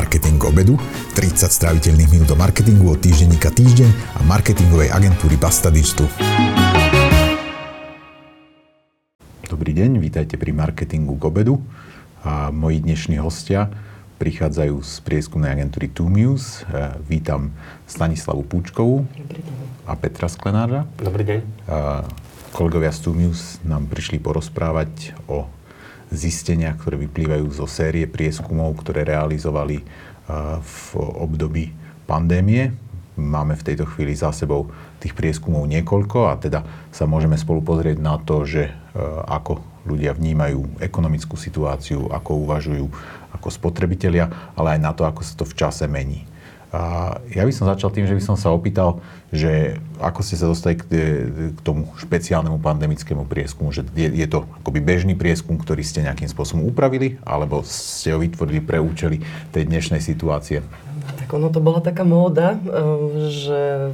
Marketing obedu, 30 stráviteľných minút o marketingu od týždenníka Týždeň a marketingovej agentúry BastaDiŠtu. Dobrý deň, vítajte pri Marketingu k obedu. A moji dnešní hostia prichádzajú z prieskumnej agentúry 2Mews. Vítam Stanislavu Púčkovú a Petra Sklenára. Dobrý deň. Kolegovia z 2Mews nám prišli porozprávať o zistenia, ktoré vyplývajú zo série prieskumov, ktoré realizovali v období pandémie. Máme v tejto chvíli za sebou tých prieskumov niekoľko a teda sa môžeme spolu pozrieť na to, že ako ľudia vnímajú ekonomickú situáciu, ako uvažujú ako spotrebitelia, ale aj na to, ako sa to v čase mení. A ja by som začal tým, že by som sa opýtal, že ako ste sa dostali k tomu špeciálnemu pandemickému prieskumu, že je to akoby bežný prieskum, ktorý ste nejakým spôsobom upravili, alebo ste ho vytvorili pre účely tej dnešnej situácie? Tak ono to bola taká móda, že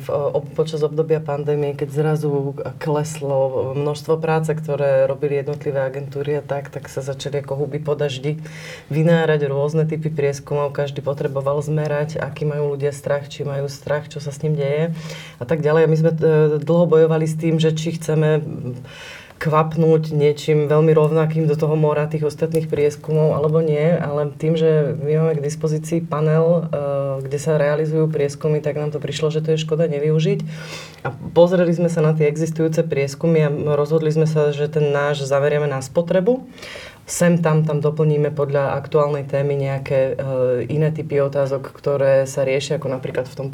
počas obdobia pandémie, keď zrazu kleslo množstvo práce, ktoré robili jednotlivé agentúry a tak sa začali ako huby po daždi vynárať rôzne typy prieskumov. Každý potreboval zmerať, aký majú ľudia strach, či majú strach, čo sa s ním deje a tak ďalej. My sme dlho bojovali s tým, že či chceme kvapnúť niečím veľmi rovnakým do toho mora tých ostatných prieskumov alebo nie, ale tým, že my máme k dispozícii panel, kde sa realizujú prieskumy, tak nám to prišlo, že to je škoda nevyužiť. A pozreli sme sa na tie existujúce prieskumy a rozhodli sme sa, že ten náš zaverieme na spotrebu. Sem tam doplníme podľa aktuálnej témy nejaké iné typy otázok, ktoré sa riešia, ako napríklad v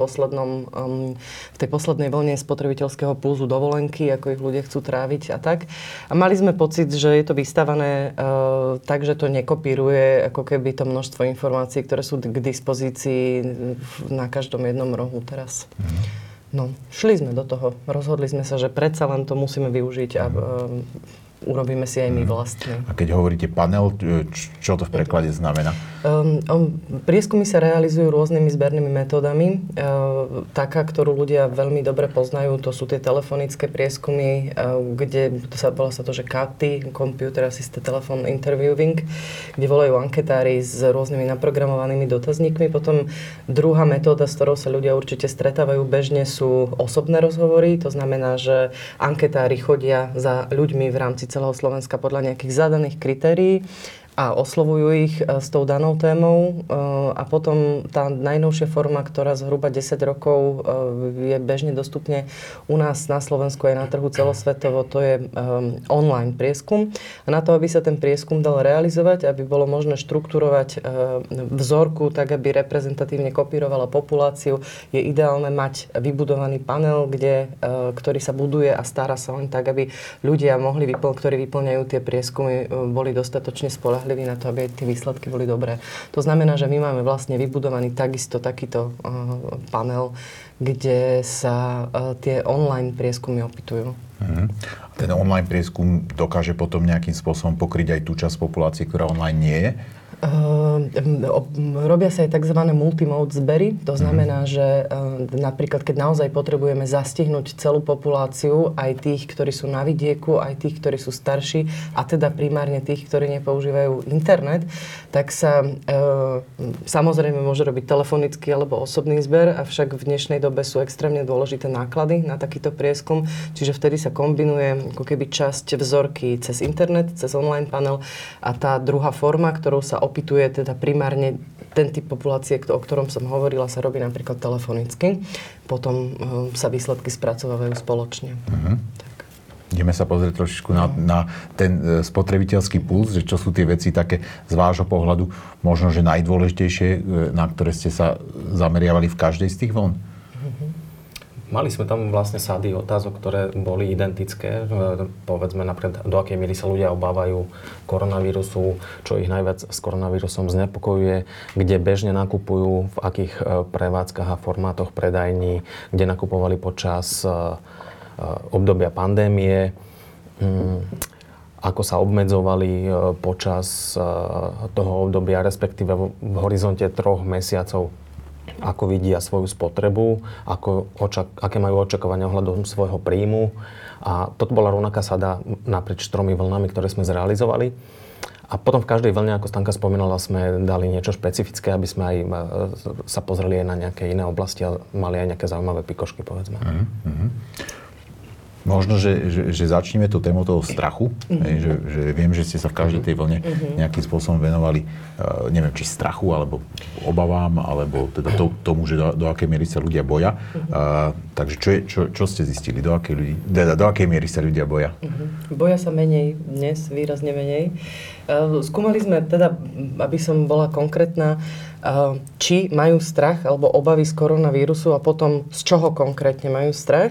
tej poslednej vlne spotrebiteľského pulzu dovolenky, ako ich ľudia chcú tráviť a tak. A mali sme pocit, že je to vystavané tak, že to nekopíruje ako keby to množstvo informácií, ktoré sú k dispozícii na každom jednom rohu teraz. No, šli sme do toho. Rozhodli sme sa, že predsa len to musíme využiť a urobíme si aj my vlastne. A keď hovoríte panel, čo to v preklade znamená? Prieskumy sa realizujú rôznymi zbernými metódami. Taká, ktorú ľudia veľmi dobre poznajú, to sú tie telefonické prieskumy, kde volá sa to, že CATI, Computer Assisted Telephone Interviewing, kde volajú anketári s rôznymi naprogramovanými dotazníkmi. Potom druhá metóda, s ktorou sa ľudia určite stretávajú bežne, sú osobné rozhovory. To znamená, že anketári chodia za ľuďmi v rámci celého Slovenska podľa nejakých zadaných kritérií a oslovujú ich s tou danou témou. A potom tá najnovšia forma, ktorá zhruba 10 rokov je bežne dostupne u nás na Slovensku aj na trhu celosvetovo, to je online prieskum. A na to, aby sa ten prieskum dal realizovať, aby bolo možné štruktúrovať vzorku tak, aby reprezentatívne kopírovala populáciu, je ideálne mať vybudovaný panel, ktorý sa buduje a stará sa len tak, aby ľudia mohli, ktorí vyplňajú tie prieskumy, boli dostatočne spolahlivými na to, aby tie výsledky boli dobré. To znamená, že my máme vlastne vybudovaný takisto takýto panel, kde sa tie online prieskumy opytujú. Ten online prieskum dokáže potom nejakým spôsobom pokryť aj tú časť populácie, ktorá online nie je? Robia sa aj tzv. Multimode zbery. To znamená, že napríklad, keď naozaj potrebujeme zastihnúť celú populáciu, aj tých, ktorí sú na vidieku, aj tých, ktorí sú starší, a teda primárne tých, ktorí nepoužívajú internet, tak sa samozrejme môže robiť telefonický alebo osobný zber, avšak v dnešnej dobe sú extrémne dôležité náklady na takýto prieskum, čiže vtedy sa kombinuje ako keby časť vzorky cez internet, cez online panel a tá druhá forma, ktorou sa opýtuje teda primárne ten typ populácie, o ktorom som hovorila, sa robí napríklad telefonicky. Potom sa výsledky spracovávajú spoločne. Tak. Ideme sa pozrieť trošičku na ten spotrebiteľský puls, že čo sú tie veci také z vášho pohľadu možno, že najdôležitejšie, na ktoré ste sa zameriavali v každej z tých vln? Mali sme tam vlastne sady otázok, ktoré boli identické. Povedzme napríklad, do akej miery sa ľudia obávajú koronavírusu, čo ich najviac s koronavírusom znepokojuje, kde bežne nakupujú, v akých prevádzkach a formátoch predajní, kde nakupovali počas obdobia pandémie, ako sa obmedzovali počas toho obdobia, respektíve v horizonte 3 mesiacov. Ako vidia svoju spotrebu, aké majú očakávania ohľadom svojho príjmu. A toto bola rovnaká sada naprieč 3 vlnami, ktoré sme zrealizovali. A A potom v každej vlne, ako Stanka spomínala, sme dali niečo špecifické, aby sme aj sa pozreli aj na nejaké iné oblasti a mali aj nejaké zaujímavé pikošky, povedzme. Mm-hmm. Možno, že začneme tú tému toho strachu, že viem, že ste sa v každej tej vlne nejakým spôsobom venovali, neviem, či strachu, alebo obavám, alebo teda tomu, že do akej miery sa ľudia boja. Takže čo ste zistili? Do akej miery sa ľudia boja? Boja sa menej dnes, výrazne menej. Skúmali sme teda, aby som bola konkrétna, či majú strach alebo obavy z koronavírusu a potom z čoho konkrétne majú strach.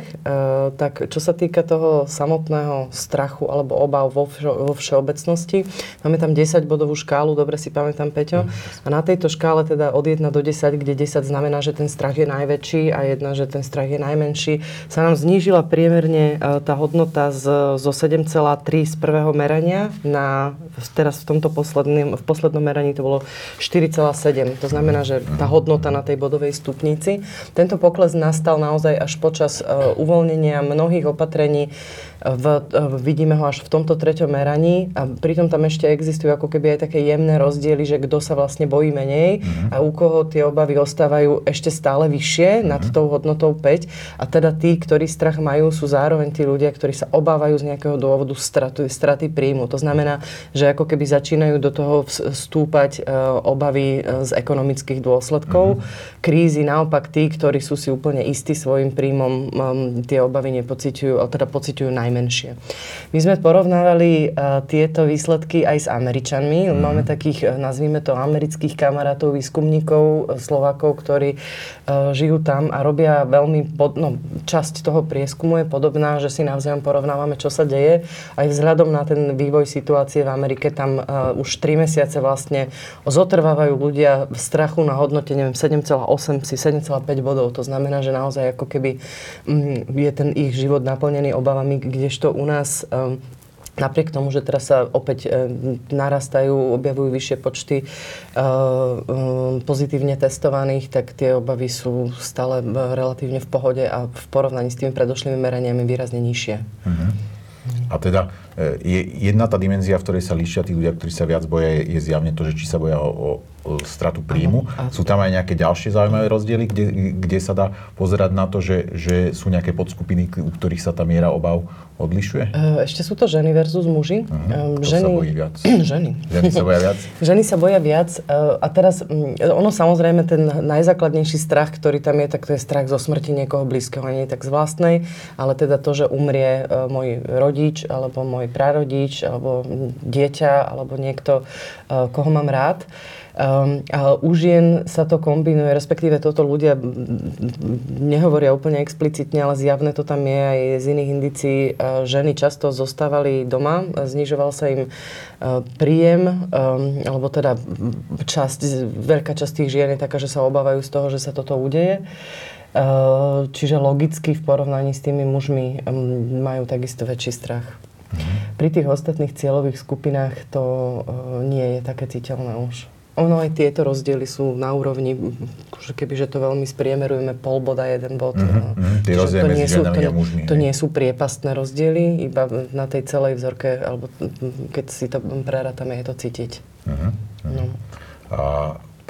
Tak čo sa týka toho samotného strachu alebo obav vo všeobecnosti, máme tam 10-bodovú škálu, dobre si pamätám, Peťo. A na tejto škále teda od 1 do 10, kde 10 znamená, že ten strach je najväčší a 1, že ten strach je najmenší, sa nám znížila priemerne tá hodnota zo 7,3 z prvého merania na teraz v poslednom meraní to bolo 4,7. To znamená, že tá hodnota na tej bodovej stupnici. Tento pokles nastal naozaj až počas uvoľnenia mnohých opatrení. Vidíme ho až v tomto treťom meraní a pritom tam ešte existujú ako keby aj také jemné rozdiely, že kto sa vlastne bojí menej a u koho tie obavy ostávajú ešte stále vyššie nad tou hodnotou 5. A teda tí, ktorí strach majú, sú zároveň tí ľudia, ktorí sa obávajú z nejakého dôvodu straty príjmu. To znamená, že ako keby začínajú do toho vstúpať obavy z ekonomických dôsledkov. Krízy naopak tí, ktorí sú si úplne istí svojim príjmom, tie obavy nepociťujú, ale teda pociťujú najmenšie. My sme porovnávali tieto výsledky aj s Američanmi. Máme takých, nazvime to, amerických kamarátov, výskumníkov, Slovákov, ktorí žijú tam a robia veľmi časť toho prieskumu je podobná, že si navzájom porovnávame, čo sa deje. Aj vzhľadom na ten vývoj situácie v Amerike, tam už 3 mesiace vlastne zotrvávajú ľudia v strachu na hodnote, neviem, 7,8 či 7,5 bodov. To znamená, že naozaj ako keby je ten ich život naplnený obavami, kdežto u nás napriek tomu, že teraz sa opäť narastajú, objavujú vyššie počty pozitívne testovaných, tak tie obavy sú stále relatívne v pohode a v porovnaní s tými predošlými meraniami výrazne nižšie. A teda je jedna tá dimenzia, v ktorej sa líšia tí ľudia, ktorí sa viac boja, je zjavne to, že či sa boja o stratu príjmu. Sú tam aj nejaké ďalšie zaujímavé rozdiely, kde sa dá pozerať na to, že sú nejaké podskupiny, u ktorých sa tá miera obav odlišuje? Ešte sú to ženy versus muži. Kto sa bojí viac? Ženy sa boja viac? Ženy sa boja viac. A teraz, ono samozrejme, ten najzákladnejší strach, ktorý tam je, tak to je strach zo smrti niekoho blízkeho. Nie tak z vlastnej, ale teda to, že umrie môj rodič, alebo môj prarodič, alebo dieťa, alebo niekto, koho mám rád. A u žien sa to kombinuje, respektíve toto ľudia nehovoria úplne explicitne, ale zjavne to tam je aj z iných indicií. Ženy často zostávali doma, znižoval sa im príjem, alebo teda veľká časť tých žien je taká, že sa obávajú z toho, že sa toto udeje. Čiže logicky v porovnaní s tými mužmi majú takisto väčší strach. Pri tých ostatných cieľových skupinách to nie je také citeľné už. Ono aj tieto rozdiely sú na úrovni, kebyže to veľmi spriemerujeme, 0,5 boda, 1 bod. Tie rozdiely medzi ženami a mužmi. To nie sú priepastné rozdiely, iba na tej celej vzorke, alebo keď si to prerátame, je to cítiť. No. A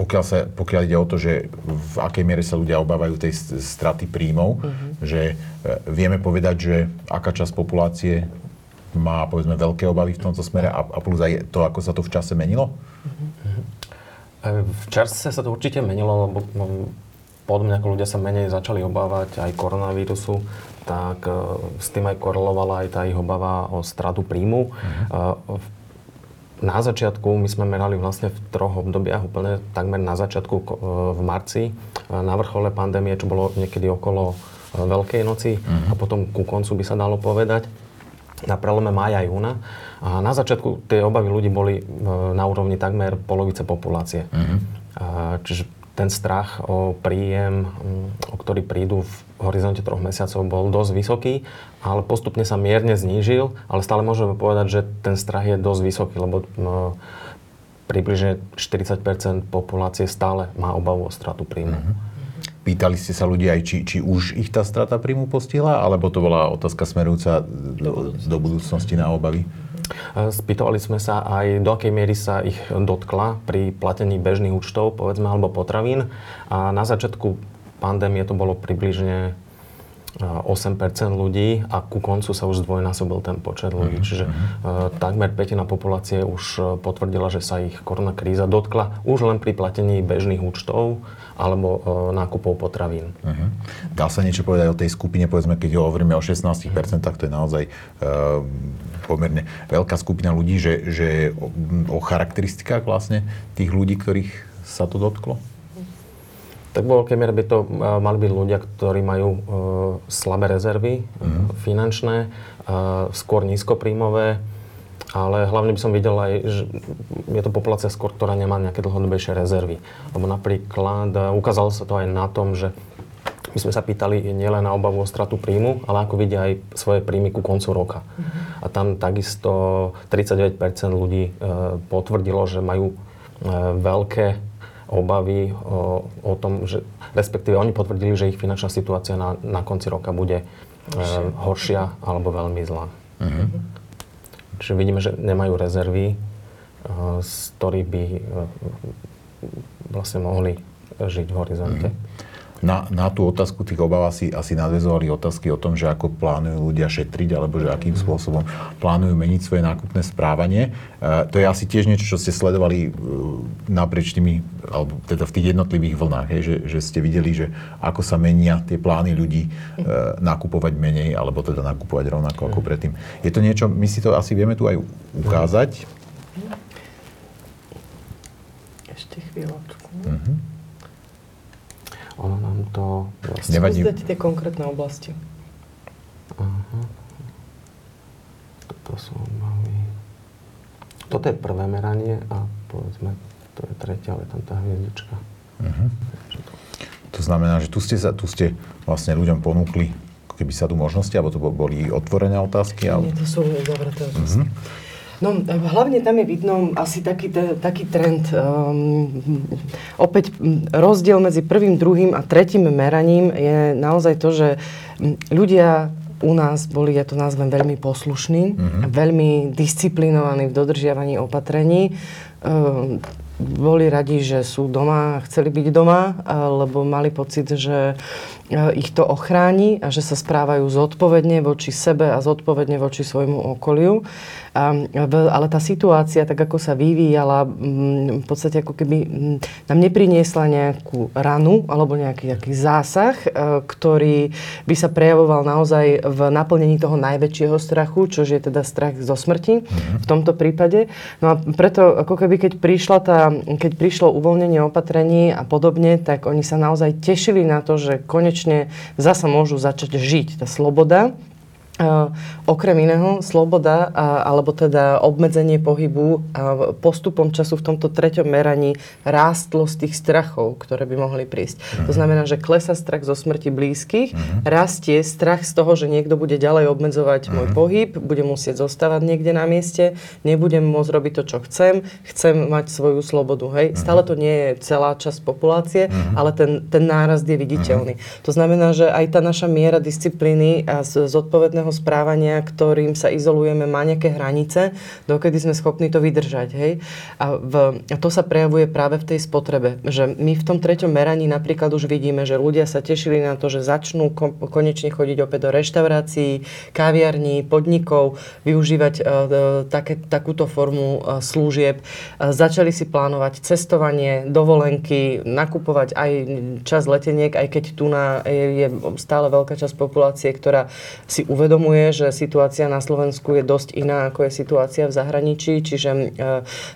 pokiaľ ide o to, že v akej miere sa ľudia obávajú tej straty príjmov, že vieme povedať, že aká časť populácie má, povedzme, veľké obavy v tomto smere a plus aj to, ako sa to v čase menilo? V čase sa to určite menilo, lebo podobne ako ľudia sa menej začali obávať aj koronavírusu, tak s tým aj korelovala aj tá ich obava o stratu príjmu. Na začiatku, my sme merali vlastne v 3 obdobiach úplne, takmer na začiatku v marci, na vrchole pandémie, čo bolo niekedy okolo Veľkej noci a potom ku koncu by sa dalo povedať, na prelome mája a júna. A na začiatku tie obavy ľudí boli na úrovni takmer polovice populácie. Čiže ten strach o príjem, o ktorý prídu v horizonte 3 mesiacov, bol dosť vysoký, ale postupne sa mierne znížil, ale stále môžeme povedať, že ten strach je dosť vysoký, lebo približne 40% populácie stále má obavu o stratu príjmu. Pýtali ste sa ľudia aj, či už ich tá strata príjmu postihla, alebo to bola otázka smerujúca do budúcnosti na obavy? Spýtovali sme sa aj, do akej miery sa ich dotkla pri platení bežných účtov, povedzme, alebo potravín. A na začiatku pandémie to bolo približne 8% ľudí a ku koncu sa už zdvojnásobil ten počet ľudí. Čiže takmer pätina populácie už potvrdila, že sa ich koronakríza dotkla už len pri platení bežných účtov alebo nákupov potravín. Dá sa niečo povedať o tej skupine, povedzme, keď hovoríme o 16%, to je naozaj pomerne veľká skupina ľudí, že o charakteristikách vlastne tých ľudí, ktorých sa to dotklo? Tak vo veľkej miere by to mali byť ľudia, ktorí majú slabé rezervy finančné, skôr nízkopríjmové, ale hlavne by som videl aj, že je to populácia skôr, ktorá nemá nejaké dlhodobejšie rezervy. Lebo napríklad ukázalo sa to aj na tom, že my sme sa pýtali nielen na obavu o stratu príjmu, ale ako vidia aj svoje príjmy ku koncu roka. A tam takisto 39% ľudí potvrdilo, že majú veľké obavy o tom, že respektíve oni potvrdili, že ich finančná situácia na konci roka bude horšia alebo veľmi zlá. Čiže vidíme, že nemajú rezervy, z ktorých by vlastne mohli žiť v horizonte. Na tú otázku tých obav asi nadväzovali otázky o tom, že ako plánujú ľudia šetriť, alebo že akým spôsobom plánujú meniť svoje nákupné správanie. To je asi tiež niečo, čo ste sledovali naprieč tými, alebo teda v tých jednotlivých vlnách, že ste videli, že ako sa menia tie plány ľudí nakupovať menej, alebo teda nakupovať rovnako ako predtým. Je to niečo, my si to asi vieme tu aj ukázať. Ešte chvíľočku. Ono nám to vlastne nevadí. Skúste tie konkrétne oblasti. Toto sú obavy. Toto je prvé meranie a povedzme, to je tretia, ale tam tá hviezdička. To znamená, že tu ste vlastne ľuďom ponúkli, keby sa tu možnosti, alebo to boli otvorené otázky? Nie, to sú uzavreté otázky. No, hlavne tam je vidno asi taký trend. Opäť rozdiel medzi prvým, druhým a tretím meraním je naozaj to, že ľudia u nás boli, ja to nazvem, veľmi poslušní, veľmi disciplinovaní v dodržiavaní opatrení. Boli radi, že sú doma, chceli byť doma, lebo mali pocit, že ich to ochráni a že sa správajú zodpovedne voči sebe a zodpovedne voči svojmu okoliu. Ale tá situácia, tak ako sa vyvíjala, v podstate ako keby nám nepriniesla nejakú ranu alebo nejaký zásah, ktorý by sa prejavoval naozaj v naplnení toho najväčšieho strachu, čo je teda strach zo smrti v tomto prípade. No a preto ako keby keď prišlo uvoľnenie opatrení a podobne, tak oni sa naozaj tešili na to, že konečne zasa môžu začať žiť. Tá sloboda, okrem iného, sloboda alebo teda obmedzenie pohybu postupom času v tomto treťom meraní rástlo z tých strachov, ktoré by mohli prísť. To znamená, že klesá strach zo smrti blízkych, rastie strach z toho, že niekto bude ďalej obmedzovať môj pohyb, budem musieť zostávať niekde na mieste, nebudem môcť robiť to, čo chcem mať svoju slobodu. Hej? Stále to nie je celá časť populácie, ale ten nárast je viditeľný. To znamená, že aj tá naša miera disciplíny a zodpovedného správania, ktorým sa izolujeme, má nejaké hranice, dokedy sme schopní to vydržať, hej. A to sa prejavuje práve v tej spotrebe, že my v tom treťom meraní napríklad už vidíme, že ľudia sa tešili na to, že začnú konečne chodiť opäť do reštaurácií, kaviarní, podnikov, využívať takúto formu služieb. Začali si plánovať cestovanie, dovolenky, nakupovať aj čas leteniek, aj keď tu je stále veľká časť populácie, ktorá si uvedomuje, že situácia na Slovensku je dosť iná, ako je situácia v zahraničí, čiže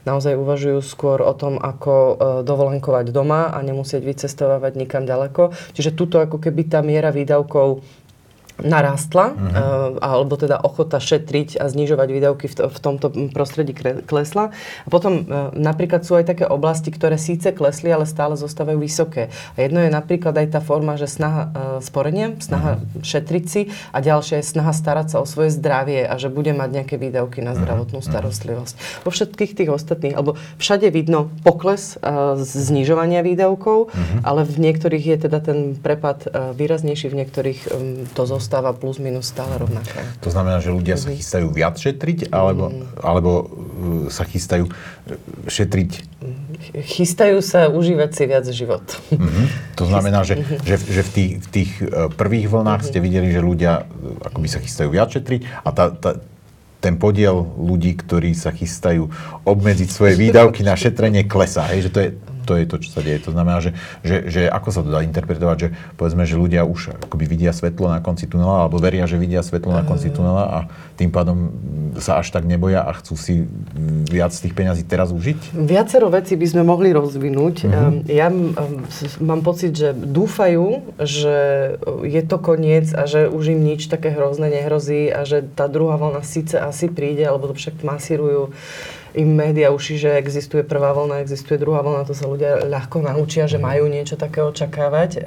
naozaj uvažujú skôr o tom, ako dovolenkovať doma a nemusieť vycestovávať nikam ďaleko. Čiže tuto ako keby tá miera výdavkov narastla, alebo teda ochota šetriť a znižovať výdavky v tomto prostredí klesla. A potom napríklad sú aj také oblasti, ktoré síce klesli, ale stále zostávajú vysoké. A jedno je napríklad aj tá forma, že snaha sporenie, snaha šetriť si a ďalšia je snaha starať sa o svoje zdravie a že bude mať nejaké výdavky na zdravotnú starostlivosť. Vo všetkých tých ostatných, alebo všade vidno pokles znižovania výdavkov, ale v niektorých je teda ten prepad výraznejší, v niektorých to zostáva. ostáva plus minus stále rovnaká. To znamená, že ľudia sa chystajú viac šetriť, alebo sa chystajú šetriť? Chystajú sa užívať si viac život. To znamená, že v tých prvých vlnách ste videli, že ľudia akoby sa chystajú viac šetriť a ten podiel ľudí, ktorí sa chystajú obmedziť svoje výdavky na šetrenie, klesá. Hej, že to je to, čo sa deje. To znamená, že ako sa to dá interpretovať, že povedzme, že ľudia už akoby vidia svetlo na konci tunela, alebo veria, že vidia svetlo na konci tunela a tým pádom sa až tak neboja a chcú si viac tých peňazí teraz užiť? Viacero vecí by sme mohli rozvinúť. Ja mám pocit, že dúfajú, že je to koniec a že už im nič také hrozné nehrozí a že tá druhá vlna síce asi príde, alebo to však masírujú im média uši, že existuje prvá vlna, existuje druhá vlna, to sa ľudia ľahko naučia, že majú niečo také očakávať.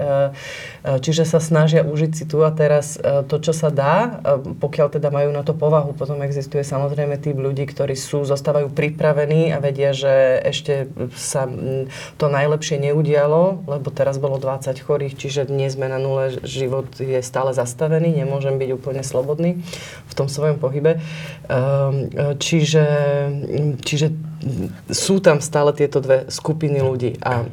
Čiže sa snažia užiť si tu a teraz to, čo sa dá, pokiaľ teda majú na to povahu. Potom existuje samozrejme tí ľudí, ktorí zostávajú pripravení a vedia, že ešte sa to najlepšie neudialo, lebo teraz bolo 20 chorých, čiže dnes sme na nule, život je stále zastavený, nemôžem byť úplne slobodný v tom svojom pohybe. Čiže sú tam stále tieto dve skupiny ľudí. A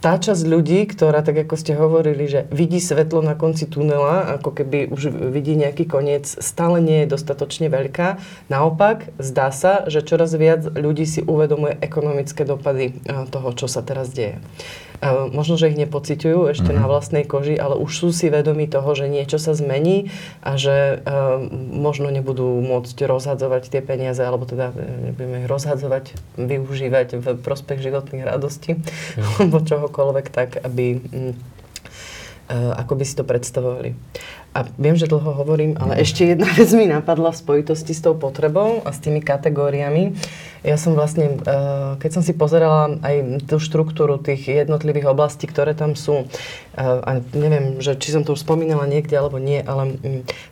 tá časť ľudí, ktorá, tak ako ste hovorili, že vidí svetlo na konci tunela, ako keby už vidí nejaký koniec, stále nie je dostatočne veľká. Naopak, zdá sa, že čoraz viac ľudí si uvedomuje ekonomické dopady toho, čo sa teraz deje. Možno, že ich nepociťujú ešte na vlastnej koži, ale už sú si vedomí toho, že niečo sa zmení a že možno nebudú môcť rozhadzovať tie peniaze, alebo teda nebudeme ich rozhadzovať, využívať v prospech životných radostí, alebo čohokoľvek tak, aby ako by si to predstavovali. A viem, že dlho hovorím, ale ešte jedna vec mi napadla v spojitosti s tou potrebou a s tými kategóriami. Ja som vlastne, keď som si pozerala aj tú štruktúru tých jednotlivých oblastí, ktoré tam sú, a neviem, že či som to už spomínala niekde alebo nie, ale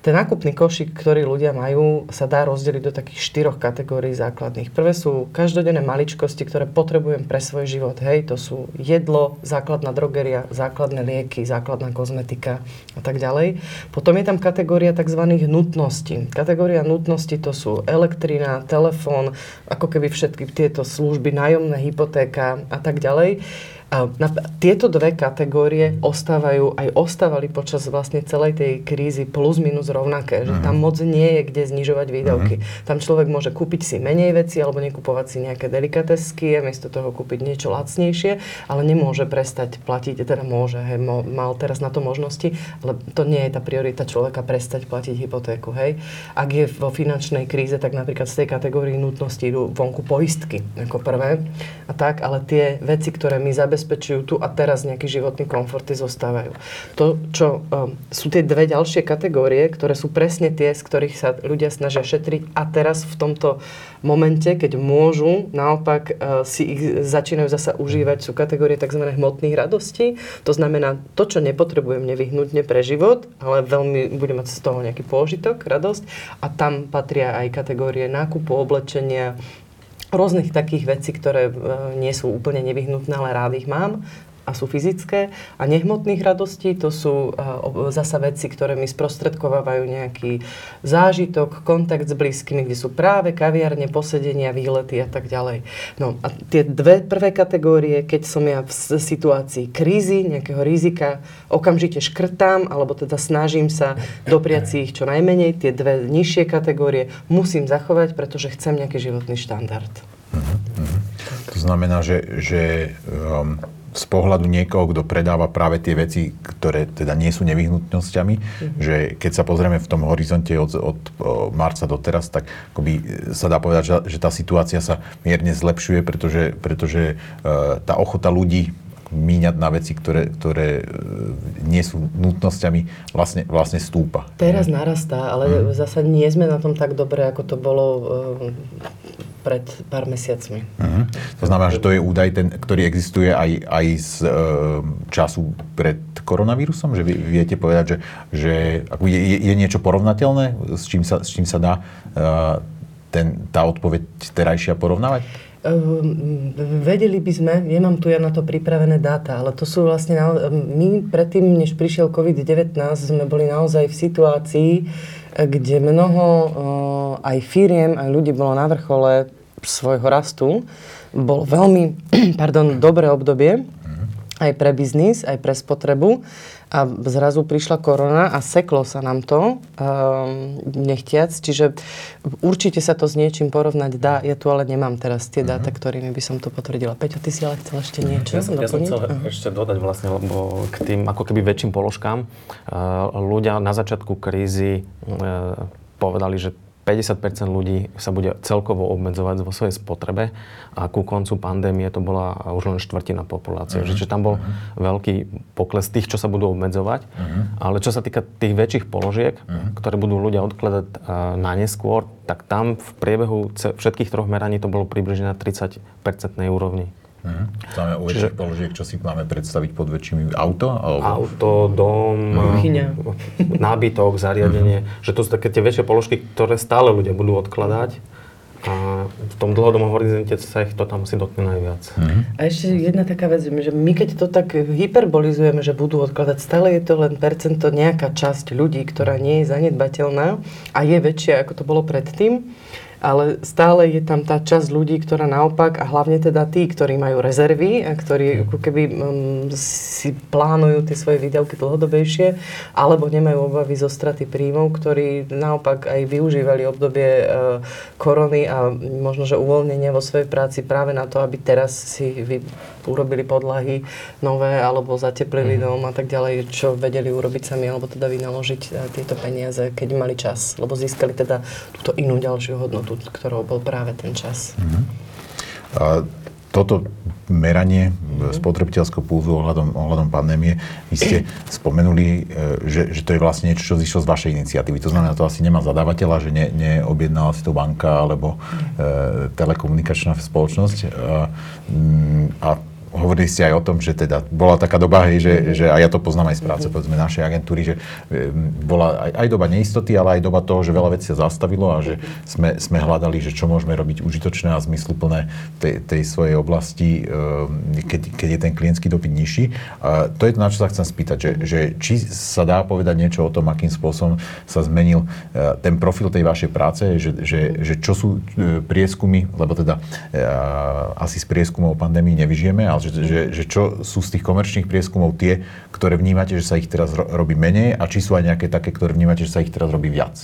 ten nákupný košík, ktorý ľudia majú, sa dá rozdeliť do takých 4 kategórií základných. Prvé sú každodenné maličkosti, ktoré potrebujem pre svoj život. Hej, to sú jedlo, základná drogeria, základné lieky, základná kozmetika a tak ďalej. Potom je tam kategória tzv. Nutností. Kategória nutností to sú elektrina, telefón, ako keby všetky tieto služby, nájomná hypotéka a tak ďalej. A tieto dve kategórie ostávali počas vlastne celej tej krízy plus minus rovnaké, že tam moc nie je kde znižovať výdavky. Tam človek môže kúpiť si menej veci alebo nekupovať si nejaké delikatesky a miesto toho kúpiť niečo lacnejšie, ale nemôže prestať platiť, teda môže, mal teraz na to možnosti, ale to nie je tá priorita človeka prestať platiť hypotéku, hej. Ak je vo finančnej kríze, tak napríklad z tej kategórii nutnosti idú vonku poistky ako prvé a tak, ale tie veci, ktoré my zabezpečujú tu a teraz nejaký životný komforty zostávajú. To, čo sú tie dve ďalšie kategórie, ktoré sú presne tie, z ktorých sa ľudia snažia šetriť a teraz v tomto momente, keď môžu, naopak si ich začínajú zasa užívať, sú kategórie tzv. Hmotných radostí. To znamená to, čo nepotrebujem nevyhnutne pre život, ale veľmi budem mať z toho nejaký pôžitok, radosť a tam patria aj kategórie nákupu, oblečenia, rôznych takých vecí, ktoré nie sú úplne nevyhnutné, ale rád ich mám a sú fyzické. A nehmotných radostí to sú zasa veci, ktoré mi sprostredkovávajú nejaký zážitok, kontakt s blízkymi, kde sú práve kaviarne, posedenia, výlety a tak ďalej. No a tie dve prvé kategórie, keď som ja v situácii krízy, nejakého rizika, okamžite škrtám, alebo teda snažím sa dopriať si ich čo najmenej. Tie dve nižšie kategórie musím zachovať, pretože chcem nejaký životný štandard. To znamená, že z pohľadu niekoho, kto predáva práve tie veci, ktoré teda nie sú nevyhnutnosťami, že keď sa pozrieme v tom horizonte od marca do teraz, tak akoby sa dá povedať, že tá situácia sa mierne zlepšuje, pretože tá ochota ľudí míňať na veci, ktoré nie sú nutnosťami, vlastne stúpa. Teraz narastá, ale zasa nie sme na tom tak dobre, ako to bolo pred pár mesiacmi. To znamená, že to je údaj, ten, ktorý existuje aj z času pred koronavírusom? Že vy viete povedať, že je niečo porovnateľné, s čím sa dá tá odpoveď terajšia porovnávať? vedeli by sme, nemám tu ja na to pripravené dáta, ale to sú vlastne, my predtým, než prišiel COVID-19, sme boli naozaj v situácii, kde mnoho aj firiem, aj ľudí bolo na vrchole svojho rastu. Bolo veľmi, dobré obdobie, aj pre biznis, aj pre spotrebu. A zrazu prišla korona a seklo sa nám to nechtiac. Čiže určite sa to s niečím porovnať dá. Ja tu ale nemám teraz tie dáta, ktorými by som to potvrdila. Peťo, ty si ale chcel ešte niečo? Ja som chcel ešte dodať vlastne, lebo k tým ako keby väčším položkám. Ľudia na začiatku krízy povedali, že 50% ľudí sa bude celkovo obmedzovať vo svojej spotrebe a ku koncu pandémie to bola už len štvrtina populácie. Čiže tam bol veľký pokles tých, čo sa budú obmedzovať. Ale čo sa týka tých väčších položiek, ktoré budú ľudia odkladať na neskôr, tak tam v priebehu všetkých troch meraní to bolo približne na 30-percentnej úrovni. Znamená u väčších položiek, čo si máme predstaviť pod väčšími auto? Alebo... Auto, dom, kuchyňa, nábytok, zariadenie. Že to sú také tie väčšie položky, ktoré stále ľudia budú odkladať. A v tom dlhodobom horizonte sa ich to tam si dotkne najviac. A ešte jedna taká vec, že my keď to tak hyperbolizujeme, že budú odkladať, stále je to len percento, nejaká časť ľudí, ktorá nie je zanedbateľná a je väčšia, ako to bolo predtým. Ale stále je tam tá časť ľudí, ktorá naopak, a hlavne teda tí, ktorí majú rezervy a ktorí keby si plánujú tie svoje výdavky dlhodobejšie, alebo nemajú obavy zo straty príjmov, ktorí naopak aj využívali obdobie korony a možno, že uvoľnenie vo svojej práci práve na to, aby teraz si urobili podlahy nové, alebo zateplili dom a tak ďalej, čo vedeli urobiť sami, alebo teda vynaložiť tieto peniaze, keď mali čas, lebo získali teda túto inú ďalšiu hodnotu, ktorou bol práve ten čas. A toto meranie spotrebiteľského pulzu ohľadom pandémie, vy ste spomenuli, že to je vlastne niečo, čo zišlo z vašej iniciatívy. To znamená, to asi nemá zadávateľa, že neobjednala si to banka alebo telekomunikačná spoločnosť. A hovorili ste aj o tom, že teda bola taká doba, hej, že a ja to poznám aj z práce, povedzme, našej agentúry, že bola aj doba neistoty, ale aj doba toho, že veľa vecí sa zastavilo a že sme hľadali, že čo môžeme robiť užitočné a zmysluplné tej svojej oblasti, keď je ten klientský dopyt nižší. A to je to, na čo sa chcem spýtať, že či sa dá povedať niečo o tom, akým spôsobom sa zmenil ten profil tej vašej práce, že čo sú prieskumy, lebo teda asi z prieskumov pandémii nevyžijeme, ale že čo sú z tých komerčných prieskumov tie, ktoré vnímate, že sa ich teraz robí menej a či sú aj nejaké také, ktoré vnímate, že sa ich teraz robí viac?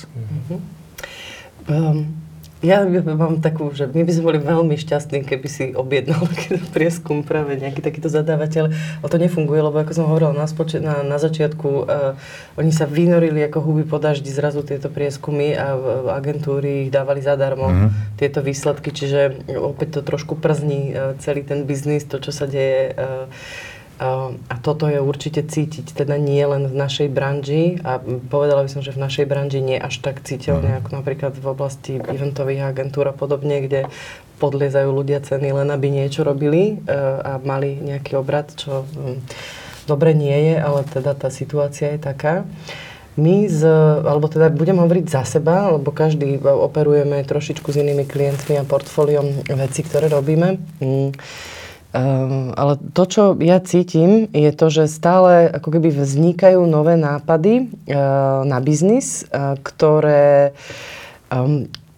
Ja mám takú, že my by sme boli veľmi šťastní, keby si objednal takýto prieskum, práve nejaký takýto zadávateľ. O to nefunguje, lebo ako som hovorila na začiatku, oni sa vynorili ako huby po daždi zrazu tieto prieskumy a agentúry ich dávali zadarmo, tieto výsledky, čiže opäť to trošku przní celý ten biznis, to, čo sa deje. A toto je určite cítiť, teda nie len v našej branži a povedala by som, že v našej branži nie až tak cíteľne, ako napríklad v oblasti eventových agentúr a podobne, kde podliezajú ľudia ceny len aby niečo robili a mali nejaký obrat, čo dobre nie je, ale teda tá situácia je taká. Alebo teda budem hovoriť za seba, lebo každý operujeme trošičku s inými klientmi a portfóliom vecí, ktoré robíme. Ale to, čo ja cítim, je to, že stále ako keby vznikajú nové nápady na biznis, ktoré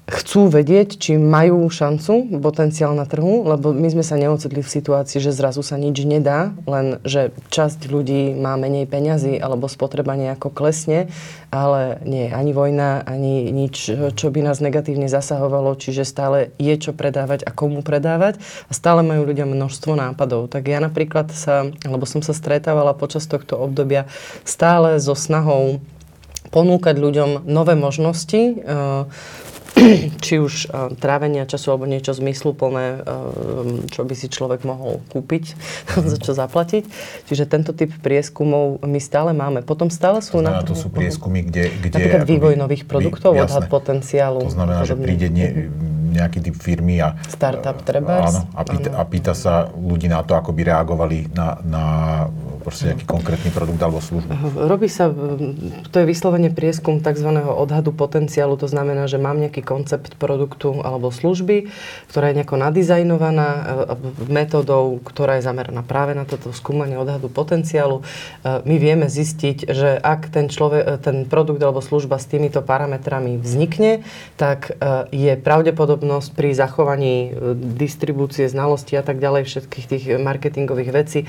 chcú vedieť, či majú šancu, potenciál na trhu, lebo my sme sa neocitli v situácii, že zrazu sa nič nedá, len že časť ľudí má menej peňazí alebo spotreba nejako klesne, ale nie ani vojna, ani nič, čo by nás negatívne zasahovalo, čiže stále je čo predávať a komu predávať a stále majú ľudia množstvo nápadov. Tak ja napríklad som sa stretávala počas tohto obdobia stále so snahou ponúkať ľuďom nové možnosti, či už trávenia času alebo niečo zmysluplné, čo by si človek mohol kúpiť, za čo zaplatiť. Čiže tento typ prieskumov my stále máme. Potom stále sú na to... To sú prieskumy, kde napríklad vývoj nových produktov, odhad potenciálu. To znamená, že príde nejaký typ firmy a... Startup trebárs. Áno, a pýta sa ľudí na to, ako by reagovali na proste nejaký konkrétny produkt alebo službu? Robí sa, to je vyslovene prieskum tzv. Odhadu potenciálu, to znamená, že mám nejaký koncept produktu alebo služby, ktorá je nejako nadizajnovaná metódou, ktorá je zameraná práve na toto skúmanie odhadu potenciálu. My vieme zistiť, že ak ten produkt alebo služba s týmito parametrami vznikne, tak je pravdepodobnosť pri zachovaní distribúcie, znalosti a tak ďalej, všetkých tých marketingových vecí,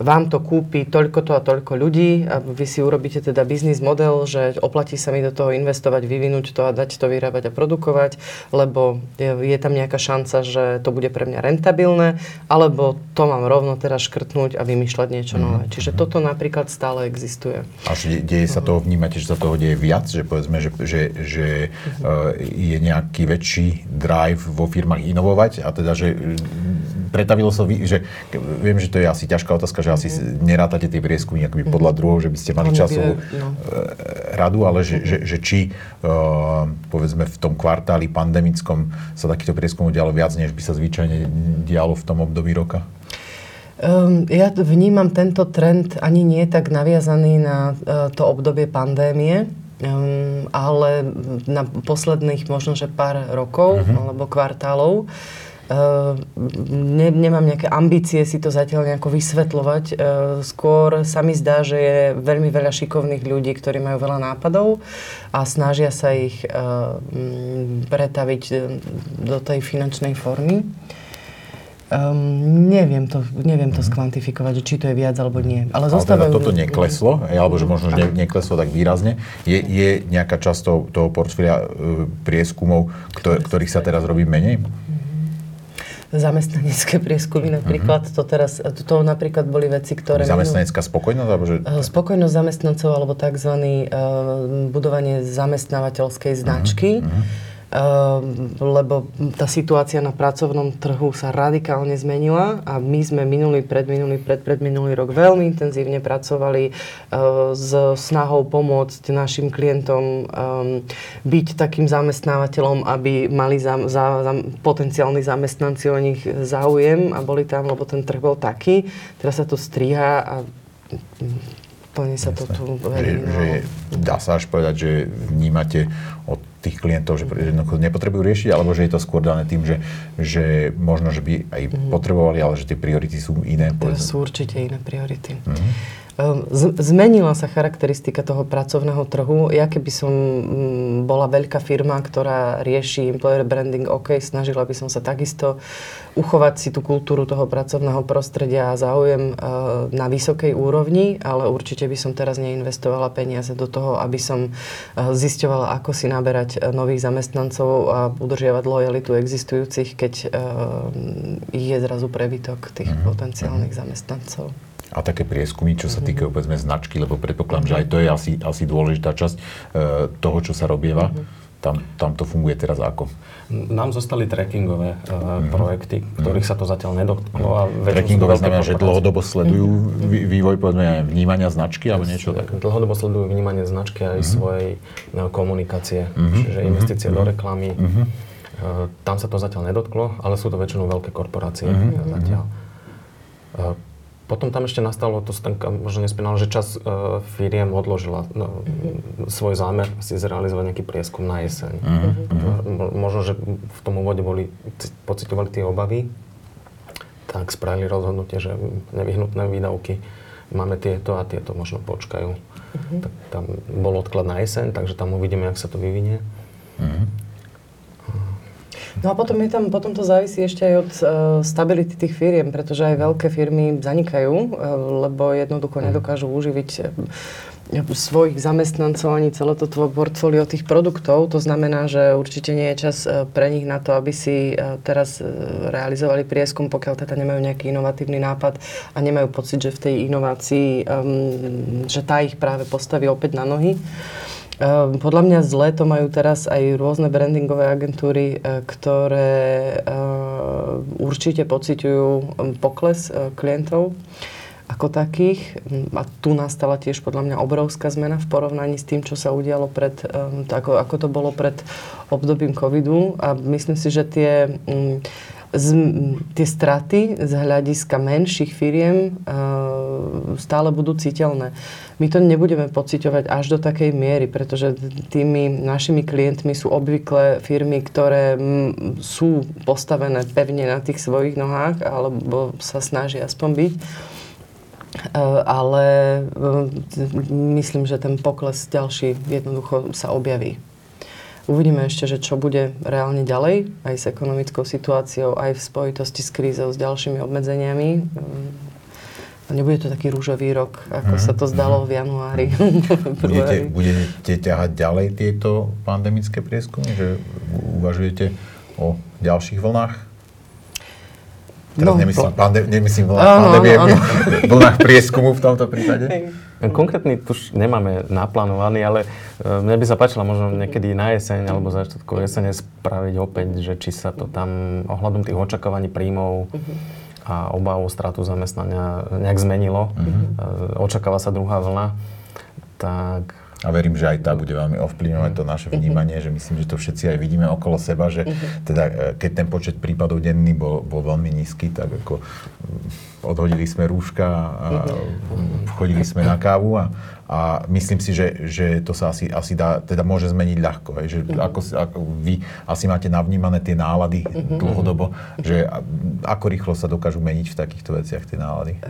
vám to kúpi toľko to a toľko ľudí a vy si urobíte teda biznis model, že oplatí sa mi do toho investovať, vyvinúť to a dať to vyrábať a produkovať, lebo je tam nejaká šanca, že to bude pre mňa rentabilné, alebo to mám rovno teraz škrtnúť a vymýšľať niečo nové. Čiže toto napríklad stále existuje. A deje sa toho, vnímate, že sa toho deje viac? Že povedzme, že je nejaký väčší drive vo firmách inovovať a teda, že pretavilo sa, že viem, že to je asi ťažká otázka, že asi nerátate tie prieskumy akoby podľa druhov, že by ste mali časovú radu, ale že či povedzme v tom kvartáli pandemickom sa takýto prieskum dialo viac, než by sa zvyčajne dialo v tom období roka? Ja vnímam tento trend ani nie tak naviazaný na to obdobie pandémie, ale na posledných možno, že pár rokov alebo kvartálov. Nemám nejaké ambície si to zatiaľ nejako vysvetľovať. Skôr sa mi zdá, že je veľmi veľa šikovných ľudí, ktorí majú veľa nápadov a snažia sa ich pretaviť do tej finančnej formy. Neviem to skvantifikovať, či to je viac alebo nie. Ale zostávajú... Teda toto nekleslo, alebo že možno nekleslo tak výrazne. Je nejaká časť toho portfólia prieskumov, ktorých sa teraz robí menej? Zamestnanecké prieskumy napríklad, to napríklad boli veci, ktoré... Zamestnanecká spokojnosť? Alebo že... Spokojnosť zamestnancov, alebo tzv. Budovanie zamestnávateľskej značky. Lebo tá situácia na pracovnom trhu sa radikálne zmenila a my sme predminulý rok veľmi intenzívne pracovali s snahou pomôcť našim klientom byť takým zamestnávateľom, aby mali potenciálni zamestnanci o nich záujem a boli tam, lebo ten trh bol taký. Teraz sa to striha a... plne sa to tu verejne. Dá sa až povedať, že vnímate od tých klientov, že nepotrebujú riešiť, alebo že je to skôr dané tým, že možno, že by aj potrebovali, ale že tie priority sú iné. Sú určite iné priority. Zmenila sa charakteristika toho pracovného trhu. Ja keby som bola veľká firma, ktorá rieši employer branding, snažila by som sa takisto uchovať si tú kultúru toho pracovného prostredia a záujem na vysokej úrovni, ale určite by som teraz neinvestovala peniaze do toho, aby som zisťovala, ako si naberať nových zamestnancov a udržiavať lojalitu existujúcich, keď je zrazu prebytok tých potenciálnych zamestnancov. A také prieskumy, čo sa týkajú povedzme značky, lebo predpokladám, že aj to je asi dôležitá časť toho, čo sa robieva. Tam to funguje teraz ako? Nám zostali trackingové projekty, ktorých sa to zatiaľ nedotklo. Trackingové znamená, že dlhodobo sledujú vývoj povedzme vnímania značky alebo niečo také? Dlhodobo sledujú vnímanie značky aj svojej komunikácie, čiže investície do reklamy. Tam sa to zatiaľ nedotklo, ale sú to väčšinou veľké korporácie zatiaľ. Potom tam ešte nastalo, to Stanka možno nespomínala, že časť firiem odložila svoj zámer si zrealizovať nejaký prieskum na jeseň. Možno, že v tom úvode pocitovali tie obavy, tak spravili rozhodnutie, že nevyhnutné výdavky máme tieto a tieto možno počkajú. Tak tam bol odklad na jeseň, takže tam uvidíme, jak sa to vyvinie. No a potom to závisí ešte aj od stability tých firiem, pretože aj veľké firmy zanikajú, lebo jednoducho nedokážu uživiť svojich zamestnancov ani celé to portfólio tých produktov. To znamená, že určite nie je čas pre nich na to, aby si teraz realizovali prieskum, pokiaľ teda nemajú nejaký inovatívny nápad a nemajú pocit, že v tej inovácii, že tá ich práve postaví opäť na nohy. Podľa mňa zle to majú teraz aj rôzne brandingové agentúry, ktoré určite pociťujú pokles klientov ako takých. A tu nastala tiež podľa mňa obrovská zmena v porovnaní s tým, čo sa udialo ako to bolo pred obdobím covidu. A myslím si, že tie straty z hľadiska menších firiem stále budú citeľné. My to nebudeme pociťovať až do takej miery, pretože tými našimi klientmi sú obvykle firmy, ktoré sú postavené pevne na tých svojich nohách alebo sa snažia aspoň byť. Ale myslím, že ten pokles ďalší jednoducho sa objaví. Uvidíme ešte, že čo bude reálne ďalej, aj s ekonomickou situáciou, aj v spojitosti s krízou, s ďalšími obmedzeniami. Nebude to taký rúžový rok, ako sa to zdalo v januári. Budete ťahať ďalej tieto pandemické prieskumy? Že uvažujete o ďalších vlnách? Teraz nemyslím vlnách prieskumu v tomto prípade. Konkrétny tuž nemáme naplánovaný, ale mne by sa páčila možno niekedy na jeseň alebo začiatku jesene spraviť opäť, že či sa to tam ohľadom tých očakávaní príjmov a obavu stratu zamestnania nejak zmenilo. Očakáva sa druhá vlna. Tak... A verím, že aj tá bude veľmi ovplyvňovať to naše vnímanie, že myslím, že to všetci aj vidíme okolo seba, že teda keď ten počet prípadov denný bol veľmi nízky, tak ako odhodili sme rúška a chodili sme na kávu a myslím si, že to sa asi dá, teda môže zmeniť ľahko, hej, že ako vy asi máte navnímané tie nálady dlhodobo, že ako rýchlo sa dokážu meniť v takýchto veciach tie nálady?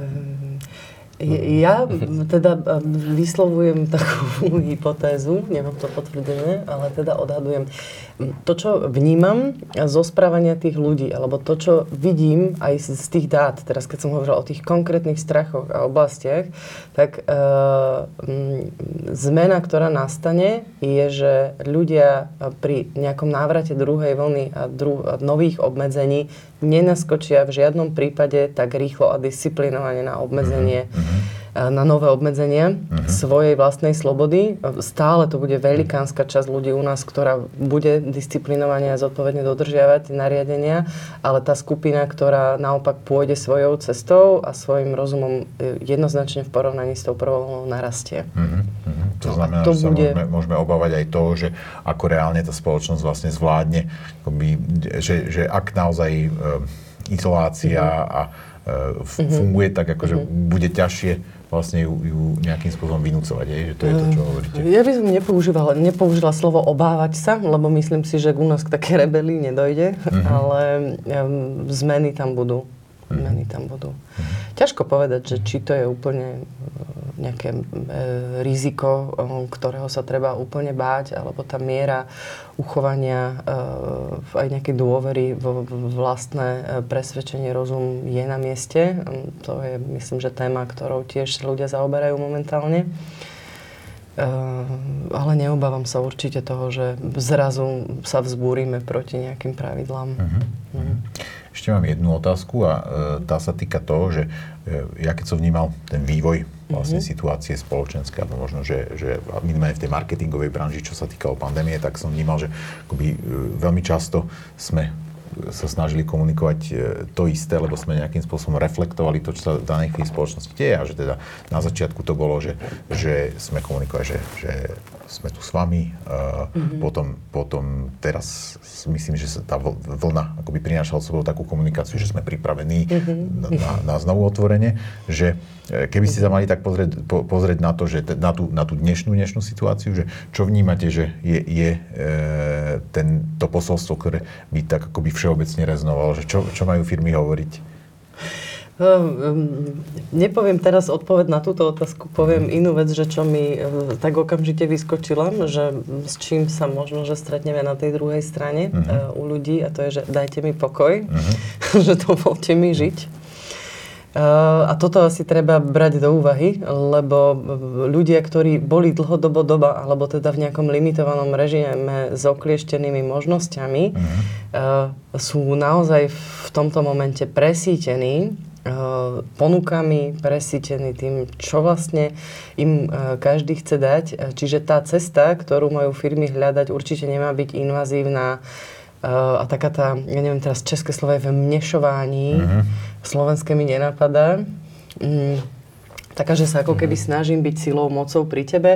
Ja teda vyslovujem takú hypotézu, nemám to potvrdené, ale teda odhadujem. To, čo vnímam zo správania tých ľudí, alebo to, čo vidím aj z tých dát, teraz keď som hovorila o tých konkrétnych strachoch a oblastiach, tak zmena, ktorá nastane, je, že ľudia pri nejakom návrate druhej vlny a nových obmedzení nenaskočia v žiadnom prípade tak rýchlo a disciplinovane na obmedzenie, na nové obmedzenie svojej vlastnej slobody. Stále to bude velikánska časť ľudí u nás, ktorá bude disciplinovane a zodpovedne dodržiavať nariadenia, ale tá skupina, ktorá naopak pôjde svojou cestou a svojim rozumom jednoznačne v porovnaní s tou prvou vlnou narastie. To znamená, že sa môžeme obávať aj to, že ako reálne tá spoločnosť vlastne zvládne, že ak naozaj izolácia a funguje tak, akože bude ťažšie vlastne ju nejakým spôsobom vynúcovať, že to je to, čo hovoríte. Ja by som nepoužila slovo obávať sa, lebo myslím si, že u nás k takej rebelii nedojde, ale zmeny tam budú. Ťažko povedať, že či to je úplne nejaké riziko, ktorého sa treba úplne báť, alebo tá miera uchovania aj nejakej dôvery vo vlastné presvedčenie, rozum je na mieste. To je, myslím, že téma, ktorou tiež ľudia zaoberajú momentálne. Ale neobávam sa určite toho, že zrazu sa vzbúrime proti nejakým pravidlám. Ešte mám jednu otázku a tá sa týka toho, že ja keď som vnímal ten vývoj vlastne situácie spoločenské, alebo možno, že minimálne v tej marketingovej branži, čo sa týkalo pandémie, tak som vnímal, že akoby veľmi často sme sa snažili komunikovať to isté, lebo sme nejakým spôsobom reflektovali to, čo sa v danej chvíli spoločnosti deje a že teda na začiatku to bolo, že sme komunikovali, že sme tu s vami, potom teraz myslím, že sa tá vlna akoby prinášala s sebou takú komunikáciu, že sme pripravení na znovu otvorenie, že keby ste sa mali tak pozrieť na to, že na tú dnešnú situáciu, že čo vnímate, že je to posolstvo, ktoré by tak akoby všeobecne rezonovalo, že čo majú firmy hovoriť? Nepoviem teraz odpoveď na túto otázku, poviem inú vec, že čo mi tak okamžite vyskočila, že s čím sa možno, že stretneme na tej druhej strane u ľudí a to je, že dajte mi pokoj, že dovolte mi žiť. A toto asi treba brať do úvahy, lebo ľudia, ktorí boli dlhodobo doma, alebo teda v nejakom limitovanom režime s oklieštenými možnosťami, sú naozaj v tomto momente presýtení ponukami, presýtení tým, čo vlastne im každý chce dať. Čiže tá cesta, ktorú majú firmy hľadať, určite nemá byť invazívna a taká tá, ja neviem teraz české slovo je v mnešovaní, slovenské mi nenapadá. Taká, že sa ako keby snažím byť silou, mocou pri tebe.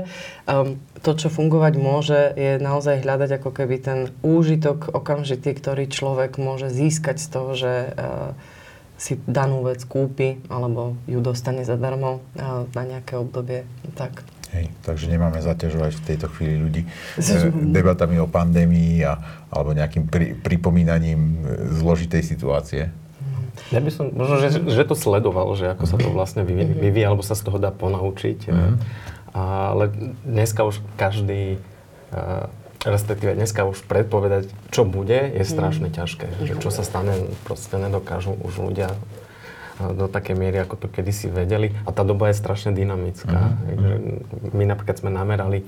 To, čo fungovať môže, je naozaj hľadať ako keby ten úžitok okamžitý, ktorý človek môže získať z toho, že si danú vec kúpi alebo ju dostane zadarmo na nejaké obdobie. Tak. Hej, takže nemáme zaťažovať v tejto chvíli ľudí debatami o pandémii alebo nejakým pripomínaním zložitej situácie. Ja by som možno, že to sledoval, že ako sa to vlastne vyvíja, alebo sa z toho dá ponaučiť. Ale dneska už každý... respektíve dneska už predpovedať, čo bude, je strašne ťažké. Že čo sa stane, proste nedokážu už ľudia do takej miery, ako to kedysi vedeli. A tá doba je strašne dynamická. My napríklad sme namerali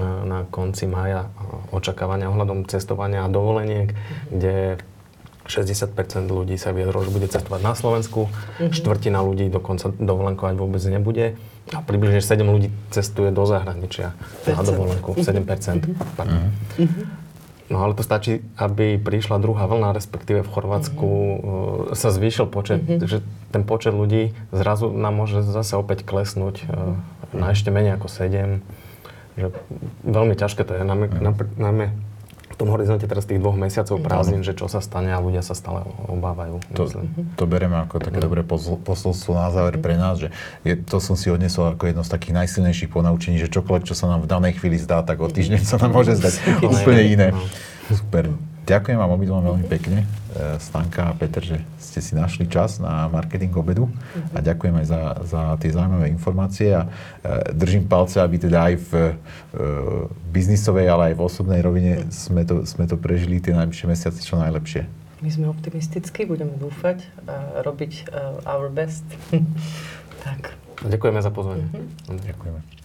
na konci mája očakávania ohľadom cestovania a dovoleniek, kde 60% ľudí sa vyjadrilo, že bude cestovať na Slovensku, štvrtina ľudí dokonca dovolenkovať vôbec nebude. A približne 7 ľudí cestuje do zahraničia na dovolenku. 7%. No ale to stačí, aby prišla druhá vlna, respektíve v Chorvátsku sa zvýšil počet, že ten počet ľudí zrazu nám môže zase opäť klesnúť na ešte menej ako 7. Že veľmi ťažké to je. Najmä v tom horizonte teraz tých 2 mesiacov prázdnin, že čo sa stane a ľudia sa stále obávajú. To bereme ako také dobré posolstvo na záver pre nás, že to som si odnesol ako jedno z takých najsilnejších ponaučení, že čokoľvek, čo sa nám v danej chvíli zdá, tak o týždeň sa nám môže zdať úplne iné. Super. Ďakujem vám obidvom veľmi pekne, Stanka a Peter, že ste si našli čas na marketing obedu a ďakujem aj za tie zaujímavé informácie a držím palce, aby teda aj v biznisovej, ale aj v osobnej rovine sme to prežili tie najbližšie mesiace čo najlepšie. My sme optimistickí, budeme dúfať a robiť our best. Tak. Ďakujeme za pozvanie. Ďakujeme.